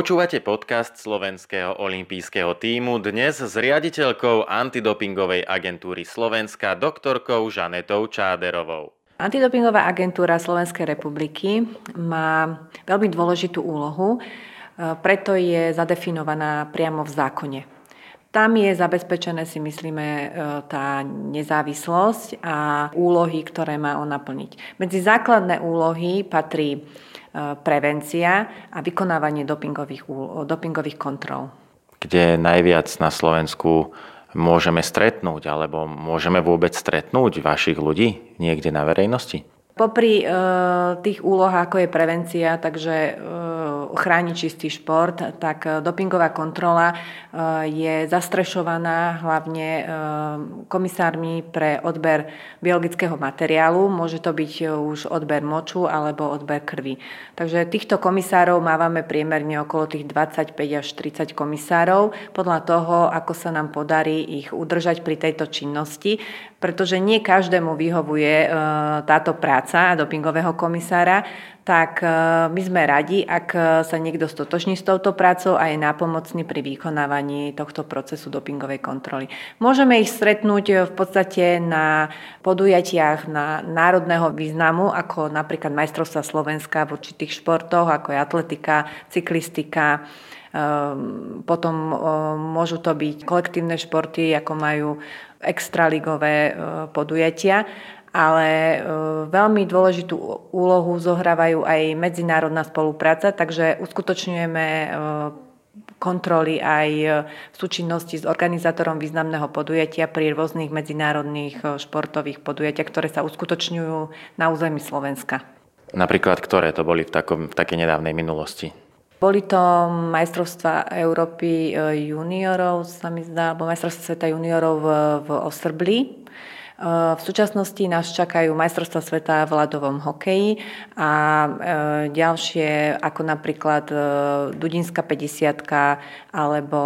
Počúvate podcast Slovenského olympijského tímu dnes s riaditeľkou Antidopingovej agentúry Slovenska doktorkou Žanetou Čáderovou. Antidopingová agentúra Slovenskej republiky má veľmi dôležitú úlohu, preto je zadefinovaná priamo v zákone. Tam je zabezpečené, si myslíme, tá nezávislosť a úlohy, ktoré má ona plniť. Medzi základné úlohy patrí prevencia a vykonávanie dopingových kontrol. Kde najviac na Slovensku môžeme stretnúť, alebo môžeme vôbec stretnúť vašich ľudí niekde na verejnosti? Popri tých úlohách, ako je prevencia, takže chrániť čistý šport, tak dopingová kontrola je zastrešovaná hlavne komisármi pre odber biologického materiálu. Môže to byť už odber moču alebo odber krvi. Takže týchto komisárov máme priemerne okolo tých 25 až 30 komisárov podľa toho, ako sa nám podarí ich udržať pri tejto činnosti, pretože nie každému vyhovuje táto práca dopingového komisára, tak my sme radi, ak sa niekto stotoční s touto prácou a je nápomocný pri vykonávaní tohto procesu dopingovej kontroly. Môžeme ich stretnúť v podstate na podujatiach na národného významu, ako napríklad majstrovstvá Slovenska v určitých športoch, ako je atletika, cyklistika. Potom môžu to byť kolektívne športy, ako majú extraligové podujatia. Ale veľmi dôležitú úlohu zohrávajú aj medzinárodná spolupráca, takže uskutočňujeme kontroly aj v súčinnosti s organizátorom významného podujatia pri rôznych medzinárodných športových podujatiach, ktoré sa uskutočňujú na území Slovenska. Napríklad, ktoré to boli v takej nedávnej minulosti? Boli to majstrovstvá Európy juniorov, sa mi zdá, alebo majstrovstvá sveta juniorov v Osrblí. V súčasnosti nás čakajú majstrovstvá sveta v ľadovom hokeji a ďalšie ako napríklad Dudinská 50 alebo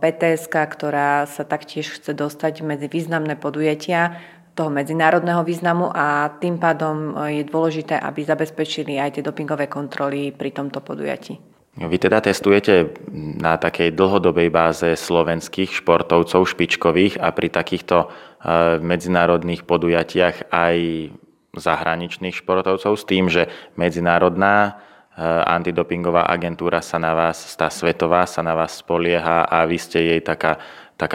PTS-ka, ktorá sa taktiež chce dostať medzi významné podujatia toho medzinárodného významu a tým pádom je dôležité, aby zabezpečili aj tie dopingové kontroly pri tomto podujatí. Vy teda testujete na takej dlhodobej báze slovenských športovcov špičkových a pri takýchto medzinárodných podujatiach aj zahraničných športovcov s tým, že Medzinárodná antidopingová agentúra sa na vás, tá svetová, sa na vás spolieha a vy ste jej taká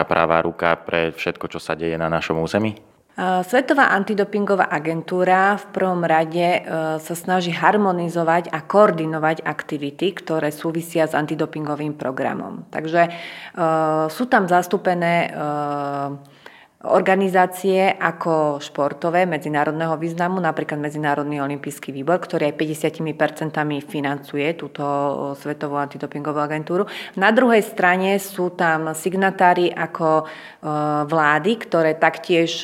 pravá ruka pre všetko, čo sa deje na našom území? Svetová antidopingová agentúra v prvom rade sa snaží harmonizovať a koordinovať aktivity, ktoré súvisia s antidopingovým programom. Takže sú tam zastúpené organizácie ako športové medzinárodného významu, napríklad Medzinárodný olympijský výbor, ktorý aj 50% financuje túto svetovú antidopingovú agentúru. Na druhej strane sú tam signatári ako vlády, ktoré taktiež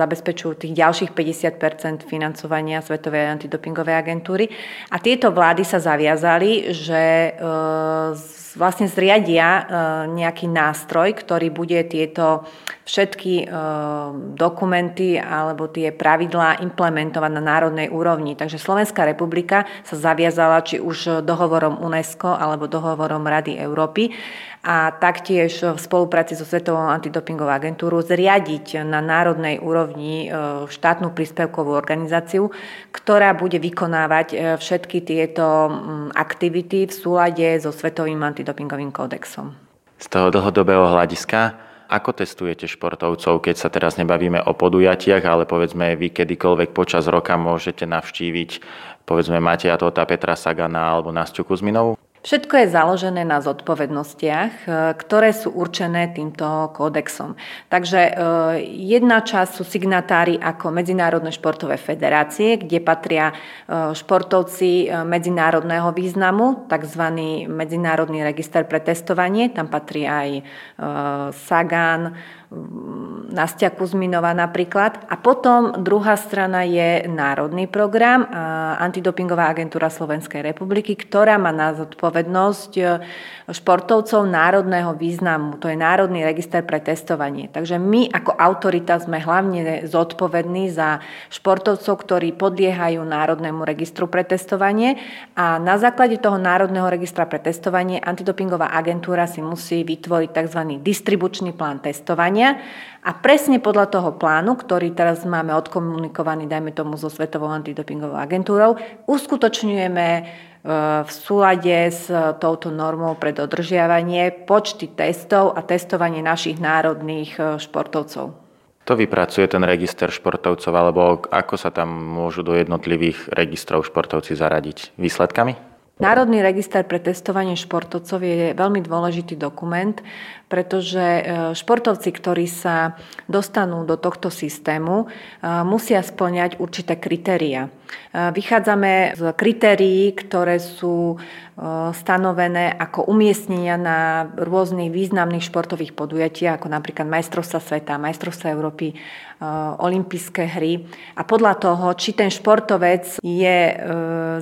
zabezpečujú tých ďalších 50% financovania svetovej antidopingovej agentúry. A tieto vlády sa zaviazali, že vlastne zriadia nejaký nástroj, ktorý bude tieto všetky dokumenty alebo tie pravidlá implementovať na národnej úrovni. Takže Slovenská republika sa zaviazala či už dohovorom UNESCO alebo dohovorom Rady Európy a taktiež v spolupráci so Svetovou antidopingovou agentúrou zriadiť na národnej úrovni štátnu príspevkovú organizáciu, ktorá bude vykonávať všetky tieto aktivity v súlade so Svetovým antidopingovým kódexom. Z toho dlhodobého hľadiska, ako testujete športovcov, keď sa teraz nebavíme o podujatiach, ale povedzme vy kedykoľvek počas roka môžete navštíviť, povedzme máte a to tá Petra Sagana alebo Násťu Kuzminovú? Všetko je založené na zodpovednostiach, ktoré sú určené týmto kódexom. Takže jedna časť sú signatári ako medzinárodné športové federácie, kde patria športovci medzinárodného významu, takzvaný medzinárodný register pre testovanie, tam patrí aj Sagan, Násťa Kuzminová napríklad. A potom druhá strana je národný program Antidopingová agentúra Slovenskej republiky, ktorá má na zodpovednosť športovcov národného významu. To je Národný register pre testovanie. Takže my ako autorita sme hlavne zodpovední za športovcov, ktorí podliehajú Národnému registru pre testovanie. A na základe toho Národného registra pre testovanie Antidopingová agentúra si musí vytvoriť tzv. Distribučný plán testovania. A presne podľa toho plánu, ktorý teraz máme odkomunikovaný, dajme tomu, so Svetovou antidopingovou agentúrou, uskutočňujeme v súlade s touto normou pre dodržiavanie počty testov a testovanie našich národných športovcov. To vypracuje ten register športovcov, alebo ako sa tam môžu do jednotlivých registrov športovci zaradiť? Výsledkami? Národný register pre testovanie športovcov je veľmi dôležitý dokument, pretože športovci, ktorí sa dostanú do tohto systému, musia spĺňať určité kritériá. Vychádzame z kritérií, ktoré sú stanovené ako umiestnenia na rôznych významných športových podujatiach, ako napríklad majstrovstvá sveta, majstrovstvá Európy, olympijské hry. A podľa toho, či ten športovec je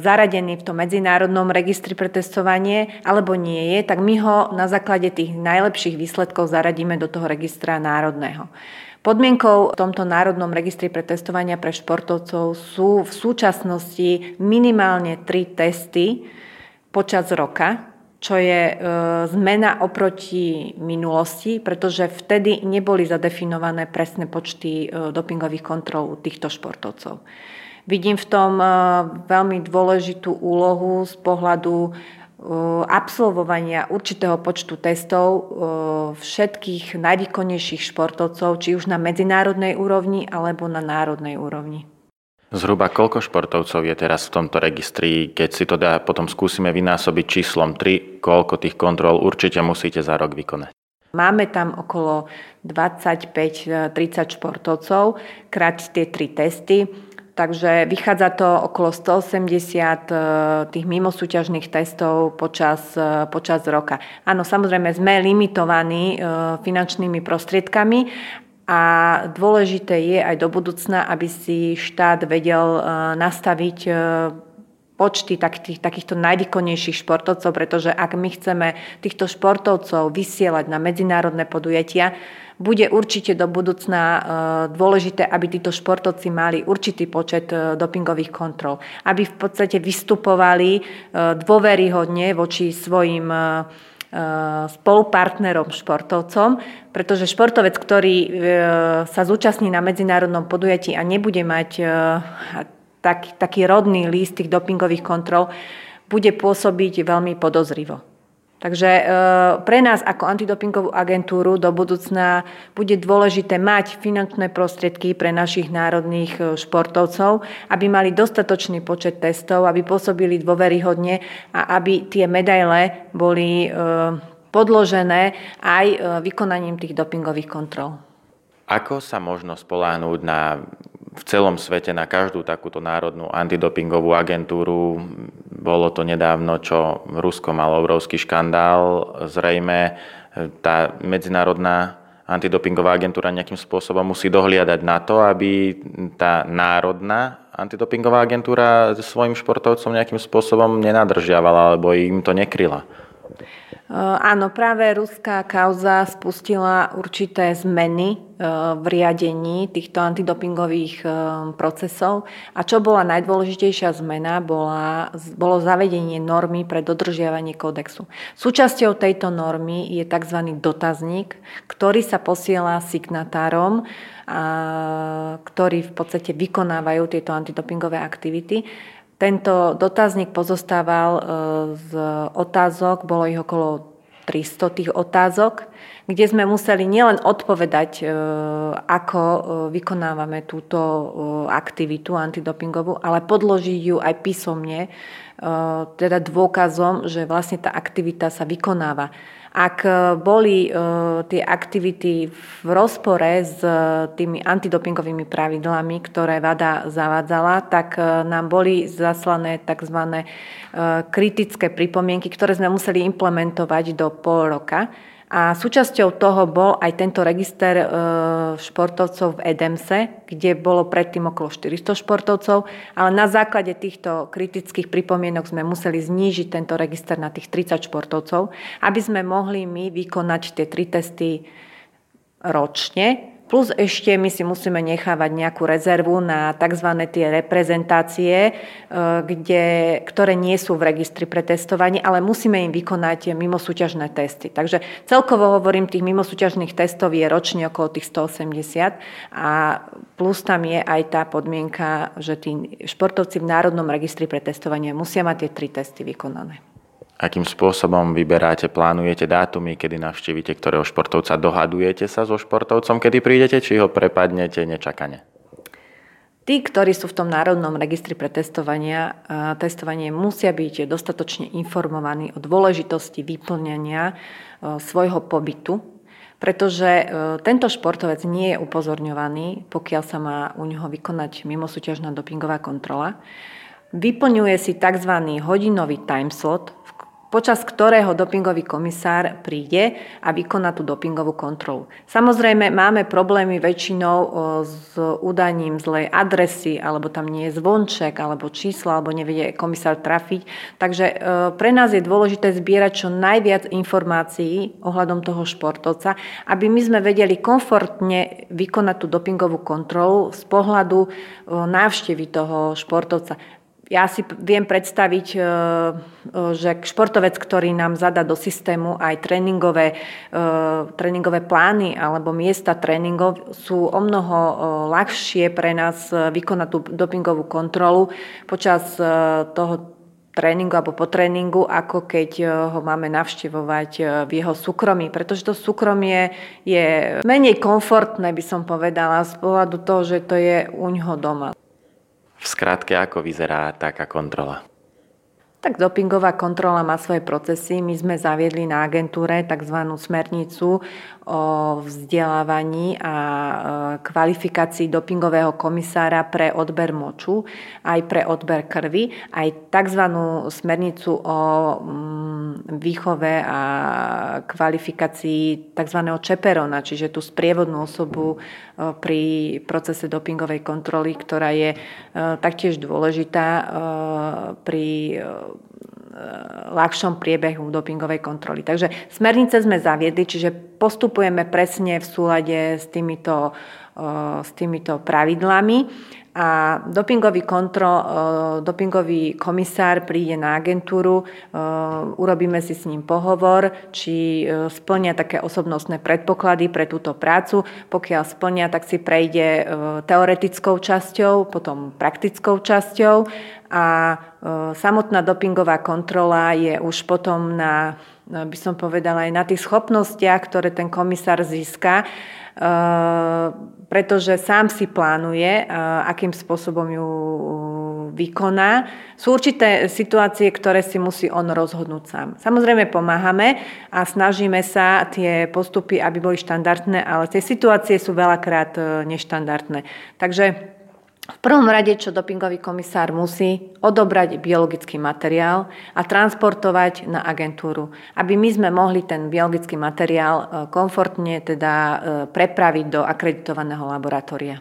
zaradený v tom medzinárodnom registri pre testovanie, alebo nie je, tak my ho na základe tých najlepších výsledkov zaradíme do toho registra národného. Podmienkou v tomto Národnom registri pre testovania pre športovcov sú v súčasnosti minimálne 3 testy počas roka, čo je zmena oproti minulosti, pretože vtedy neboli zadefinované presné počty dopingových kontrol týchto športovcov. Vidím v tom veľmi dôležitú úlohu z pohľadu absolvovania určitého počtu testov všetkých najvýkonnejších športovcov, či už na medzinárodnej úrovni alebo na národnej úrovni. Zhruba koľko športovcov je teraz v tomto registri? Keď si to dá, potom skúsime vynásobiť číslom 3, koľko tých kontrol určite musíte za rok vykonať. Máme tam okolo 25-30 športovcov, krát tie 3 testy, takže vychádza to okolo 180 tých mimosúťažných testov počas roka. Áno, samozrejme sme limitovaní finančnými prostriedkami, a dôležité je aj do budúcna, aby si štát vedel nastaviť počty takýchto najvýkonnejších športovcov, pretože ak my chceme týchto športovcov vysielať na medzinárodné podujatia, bude určite do budúcna dôležité, aby títo športovci mali určitý počet dopingových kontrol. Aby v podstate vystupovali dôveryhodne voči svojim spolupartnerom športovcom, pretože športovec, ktorý sa zúčastní na medzinárodnom podujatí a nebude mať taký rodný list tých dopingových kontrol, bude pôsobiť veľmi podozrivo. Takže pre nás ako antidopingovú agentúru do budúcna bude dôležité mať finančné prostriedky pre našich národných športovcov, aby mali dostatočný počet testov, aby pôsobili dôveryhodne a aby tie medaile boli podložené aj vykonaním tých dopingových kontrol. Ako sa možno spoľahnúť v celom svete na každú takúto národnú antidopingovú agentúru? Bolo to nedávno, čo Rusko malo obrovský škandál. Zrejme tá medzinárodná antidopingová agentúra nejakým spôsobom musí dohliadať na to, aby tá národná antidopingová agentúra svojim športovcom nejakým spôsobom nenadržiavala alebo im to nekryla. Áno, práve ruská kauza spustila určité zmeny v riadení týchto antidopingových procesov. A čo bola najdôležitejšia zmena, bolo zavedenie normy pre dodržiavanie kódexu. Súčasťou tejto normy je tzv. Dotazník, ktorý sa posiela signatárom, ktorí v podstate vykonávajú tieto antidopingové aktivity. Tento dotazník pozostával z otázok, bolo ich okolo 300 tých otázok, kde sme museli nielen odpovedať, ako vykonávame túto aktivitu antidopingovú, ale podložiť ju aj písomne, teda dôkazom, že vlastne tá aktivita sa vykonáva. Ak boli tie aktivity v rozpore s tými antidopingovými pravidlami, ktoré WADA zavádzala, tak nám boli zaslané tzv. Kritické pripomienky, ktoré sme museli implementovať do pol roka. A súčasťou toho bol aj tento register športovcov v Edemse, kde bolo predtým okolo 400 športovcov, ale na základe týchto kritických pripomienok sme museli znížiť tento register na tých 30 športovcov, aby sme mohli my vykonať tie 3 testy ročne. Plus ešte my si musíme nechávať nejakú rezervu na tzv. Tie reprezentácie, ktoré nie sú v registri pre testovanie, ale musíme im vykonať mimosúťažné testy. Takže celkovo hovorím, tých mimosúťažných testov je ročne okolo tých 180 a plus tam je aj tá podmienka, že tí športovci v Národnom registri pre testovanie musia mať tie 3 testy vykonané. Akým spôsobom vyberáte, plánujete dátumy, kedy navštívite ktorého športovca, dohadujete sa so športovcom, kedy prídete, či ho prepadnete nečakane? Tí, ktorí sú v tom Národnom registri pre testovanie, musia byť dostatočne informovaní o dôležitosti vyplňania svojho pobytu, pretože tento športovec nie je upozorňovaný, pokiaľ sa má u neho vykonať mimosúťažná dopingová kontrola. Vyplňuje si tzv. Hodinový timeslot, počas ktorého dopingový komisár príde a vykoná tú dopingovú kontrolu. Samozrejme, máme problémy väčšinou s udaním zlej adresy, alebo tam nie je zvonček, alebo čísla, alebo nevie komisár trafiť. Takže pre nás je dôležité zbierať čo najviac informácií ohľadom toho športovca, aby my sme vedeli komfortne vykonať tú dopingovú kontrolu z pohľadu návštevy toho športovca. Ja si viem predstaviť, že športovec, ktorý nám zadá do systému aj tréningové plány alebo miesta tréningov, sú omnoho ľahšie pre nás vykonať tú dopingovú kontrolu počas toho tréningu alebo po tréningu, ako keď ho máme navštevovať v jeho súkromí. Pretože to súkromie je menej komfortné, by som povedala, z pohľadu toho, že to je u ňoho doma. V skratke, ako vyzerá taká kontrola? Tak dopingová kontrola má svoje procesy. My sme zaviedli na agentúre tzv. Smernicu o vzdelávaní a kvalifikácii dopingového komisára pre odber moču, aj pre odber krvi, aj tzv. Smernicu o výchove a kvalifikácii tzv. Čeperona, čiže tú sprievodnú osobu pri procese dopingovej kontroly, ktorá je taktiež dôležitá pri ľahšom priebehu dopingovej kontroly. Takže smernice sme zaviedli, čiže postupujeme presne v súlade s týmito pravidlami a dopingový komisár príde na agentúru, urobíme si s ním pohovor, či splňa také osobnostné predpoklady pre túto prácu. Pokiaľ splňa, tak si prejde teoretickou časťou, potom praktickou časťou a samotná dopingová kontrola je už potom na, by som povedala, aj na tých schopnostiach, ktoré ten komisár získa, pretože sám si plánuje, akým spôsobom ju vykoná. Sú určité situácie, ktoré si musí on rozhodnúť sám. Samozrejme pomáhame a snažíme sa tie postupy, aby boli štandardné, ale tie situácie sú veľakrát neštandardné. Takže v prvom rade, čo dopingový komisár musí, odobrať biologický materiál a transportovať na agentúru, aby my sme mohli ten biologický materiál komfortne teda prepraviť do akreditovaného laboratória.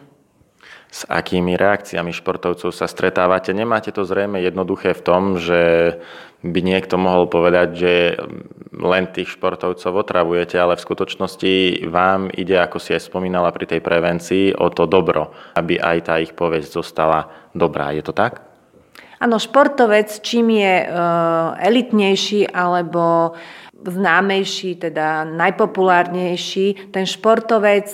S akými reakciami športovcov sa stretávate? Nemáte to zrejme jednoduché v tom, že by niekto mohol povedať, že len tých športovcov otravujete, ale v skutočnosti vám ide, ako si aj spomínala pri tej prevencii, o to dobro, aby aj tá ich povesť zostala dobrá. Je to tak? Áno, športovec, čím je elitnejší alebo známejší, teda najpopulárnejší, ten športovec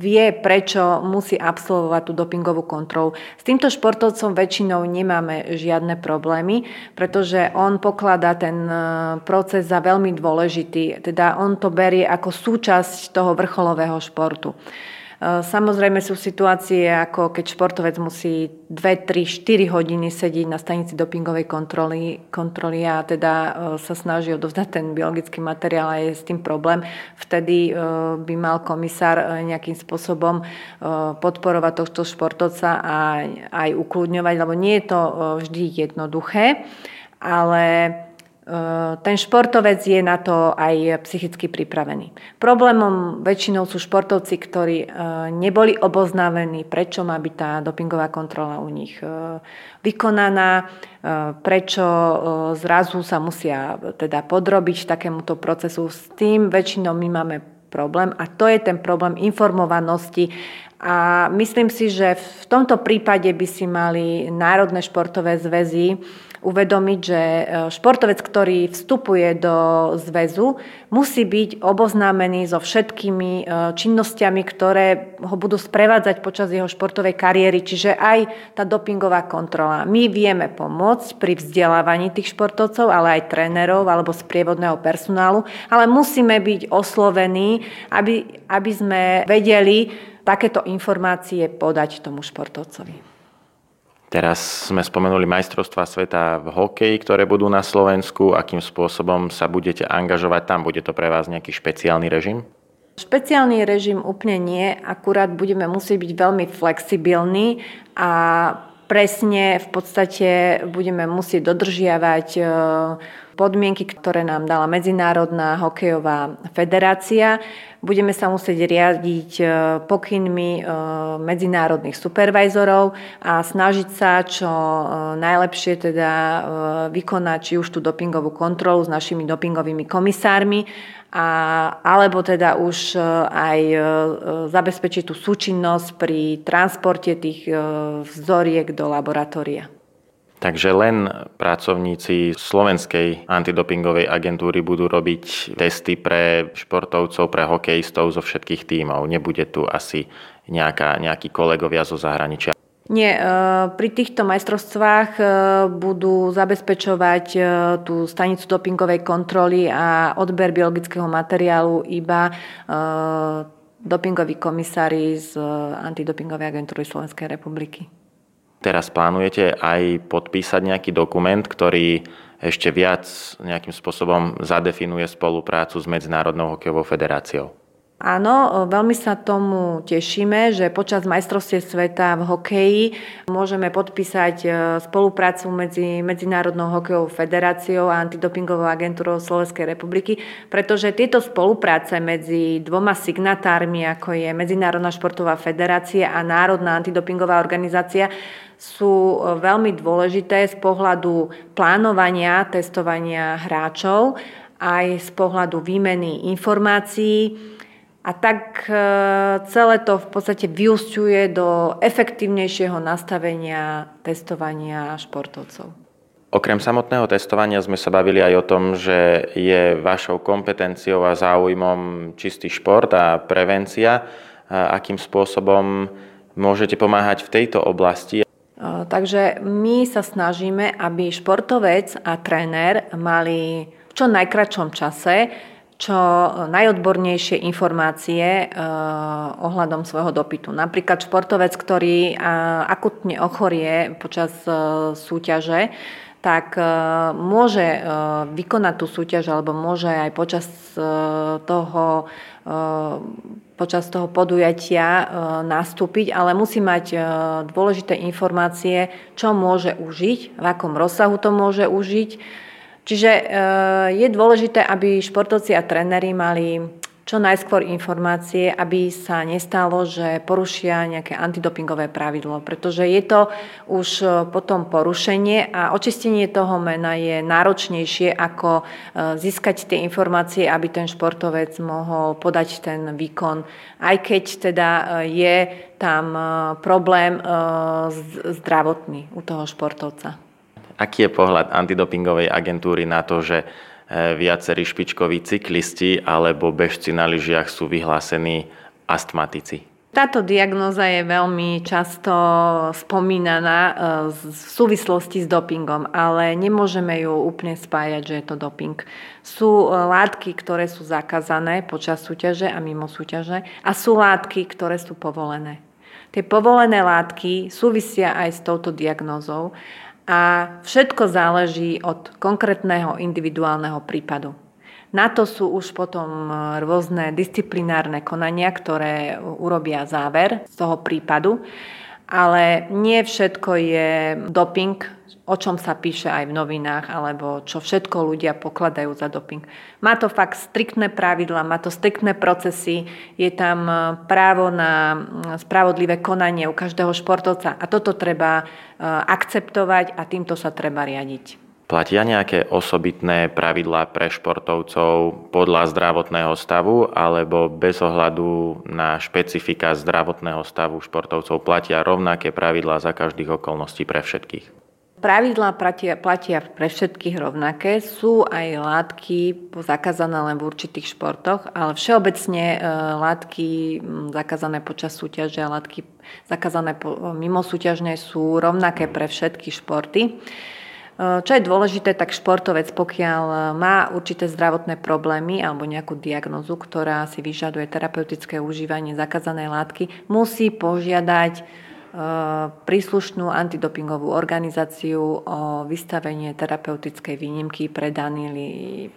vie, prečo musí absolvovať tú dopingovú kontrolu. S týmto športovcom väčšinou nemáme žiadne problémy, pretože on pokladá ten proces za veľmi dôležitý, teda on to berie ako súčasť toho vrcholového športu. Samozrejme sú situácie, ako keď športovec musí 2, 3, 4 hodiny sedieť na stanici dopingovej kontroly a teda sa snaží odovzdať ten biologický materiál a je s tým problém. Vtedy by mal komisár nejakým spôsobom podporovať tohto športovca a aj ukludňovať, lebo nie je to vždy jednoduché, ale ten športovec je na to aj psychicky pripravený. Problémom väčšinou sú športovci, ktorí neboli oboznávení, prečo má byť tá dopingová kontrola u nich vykonaná, prečo zrazu sa musia teda podrobiť takémuto procesu. S tým väčšinou my máme problém a to je ten problém informovanosti. A myslím si, že v tomto prípade by si mali národné športové zväzy uvedomiť, že športovec, ktorý vstupuje do zväzu, musí byť oboznámený so všetkými činnostiami, ktoré ho budú sprevádzať počas jeho športovej kariéry, čiže aj tá dopingová kontrola. My vieme pomôcť pri vzdelávaní tých športovcov, ale aj trénerov alebo sprievodného personálu, ale musíme byť oslovení, aby sme vedeli takéto informácie podať tomu športovcovi. Teraz sme spomenuli majstrovstvá sveta v hokeji, ktoré budú na Slovensku. Akým spôsobom sa budete angažovať tam? Bude to pre vás nejaký špeciálny režim? Špeciálny režim úplne nie. Akurát budeme musieť byť veľmi flexibilní a presne v podstate budeme musieť dodržiavať podmienky, ktoré nám dala Medzinárodná hokejová federácia. Budeme sa musieť riadiť pokynmi medzinárodných supervizorov a snažiť sa čo najlepšie teda vykonať či už tú dopingovú kontrolu s našimi dopingovými komisármi alebo teda už aj zabezpečiť tú súčinnosť pri transporte tých vzoriek do laboratória. Takže len pracovníci Slovenskej antidopingovej agentúry budú robiť testy pre športovcov, pre hokejistov zo všetkých tímov. Nebude tu asi nejakí kolegovia zo zahraničia. Nie, pri týchto majstrovstvách budú zabezpečovať tú stanicu dopingovej kontroly a odber biologického materiálu iba dopingoví komisári z Antidopingovej agentúry Slovenskej republiky. Teraz plánujete aj podpísať nejaký dokument, ktorý ešte viac nejakým spôsobom zadefinuje spoluprácu s Medzinárodnou hokejovou federáciou? Áno, veľmi sa tomu tešíme, že počas majstrovstiev sveta v hokeji môžeme podpísať spoluprácu medzi Medzinárodnou hokejovou federáciou a Antidopingovou agentúrou Slovenskej republiky, pretože tieto spolupráce medzi dvoma signatármi, ako je Medzinárodná športová federácia a Národná antidopingová organizácia, sú veľmi dôležité z pohľadu plánovania, testovania hráčov, aj z pohľadu výmeny informácií. A tak celé to v podstate vyúsťuje do efektívnejšieho nastavenia testovania športovcov. Okrem samotného testovania sme sa bavili aj o tom, že je vašou kompetenciou a záujmom čistý šport a prevencia. Akým spôsobom môžete pomáhať v tejto oblasti? Takže my sa snažíme, aby športovec a tréner mali v čo najkratšom čase čo najodbornejšie informácie ohľadom svojho dopytu. Napríklad športovec, ktorý akutne ochorie počas súťaže, tak môže vykonať tú súťaž alebo môže aj počas toho podujatia nastúpiť, ale musí mať dôležité informácie, čo môže užiť, v akom rozsahu to môže užiť. Čiže je dôležité, aby športovci a tréneri mali čo najskôr informácie, aby sa nestalo, že porušia nejaké antidopingové pravidlo, pretože je to už potom porušenie a očistenie toho mena je náročnejšie, ako získať tie informácie, aby ten športovec mohol podať ten výkon, aj keď teda je tam problém zdravotný u toho športovca. Aký je pohľad antidopingovej agentúry na to, že viacerí špičkoví cyklisti alebo bežci na lyžiach sú vyhlásení astmatici? Táto diagnóza je veľmi často spomínaná v súvislosti s dopingom, ale nemôžeme ju úplne spájať, že je to doping. Sú látky, ktoré sú zakázané počas súťaže a mimo súťaže a sú látky, ktoré sú povolené. Tie povolené látky súvisia aj s touto diagnózou. A všetko záleží od konkrétneho individuálneho prípadu. Na to sú už potom rôzne disciplinárne konania, ktoré urobia záver z toho prípadu, ale nie všetko je doping, o čom sa píše aj v novinách, alebo čo všetko ľudia pokladajú za doping. Má to fakt striktné pravidlá, má to striktné procesy, je tam právo na spravodlivé konanie u každého športovca a toto treba akceptovať a týmto sa treba riadiť. Platia nejaké osobitné pravidlá pre športovcov podľa zdravotného stavu alebo bez ohľadu na špecifika zdravotného stavu športovcov platia rovnaké pravidlá za každých okolností pre všetkých? Pravidlá platia pre všetkých rovnaké. Sú aj látky zakázané len v určitých športoch, ale všeobecne látky zakázané počas súťaže a látky zakázané mimo súťažne sú rovnaké pre všetky športy. Čo je dôležité, tak športovec, pokiaľ má určité zdravotné problémy alebo nejakú diagnózu, ktorá si vyžaduje terapeutické užívanie zakázanej látky, musí požiadať príslušnú antidopingovú organizáciu o vystavenie terapeutickej výnimky pre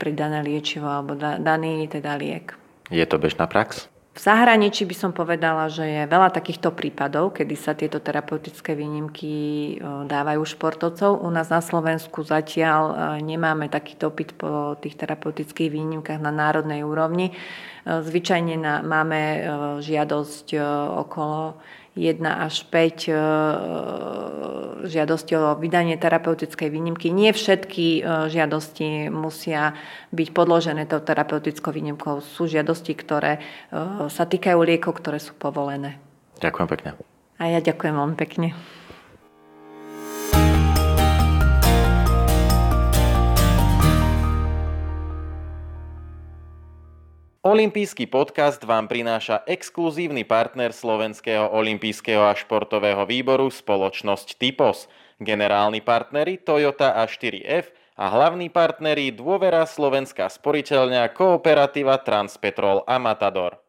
dané liečivo alebo daný teda liek. Je to bežná prax? V zahraničí by som povedala, že je veľa takýchto prípadov, kedy sa tieto terapeutické výnimky dávajú športovcov. U nás na Slovensku zatiaľ nemáme taký dopyt po tých terapeutických výnimkách na národnej úrovni. Zvyčajne máme žiadosť okolo 1 až 5 žiadosti o vydanie terapeutickej výnimky. Nie všetky žiadosti musia byť podložené tou terapeutickou výnimkou. Sú žiadosti, ktoré sa týkajú liekov, ktoré sú povolené. Ďakujem pekne. A ja ďakujem veľmi pekne. Olympijský podcast vám prináša exkluzívny partner Slovenského olympijského a športového výboru spoločnosť Tipos, generálni partneri Toyota a 4F a hlavní partneri Dôvera, Slovenská sporiteľňa, Kooperativa, Transpetrol a Amatador.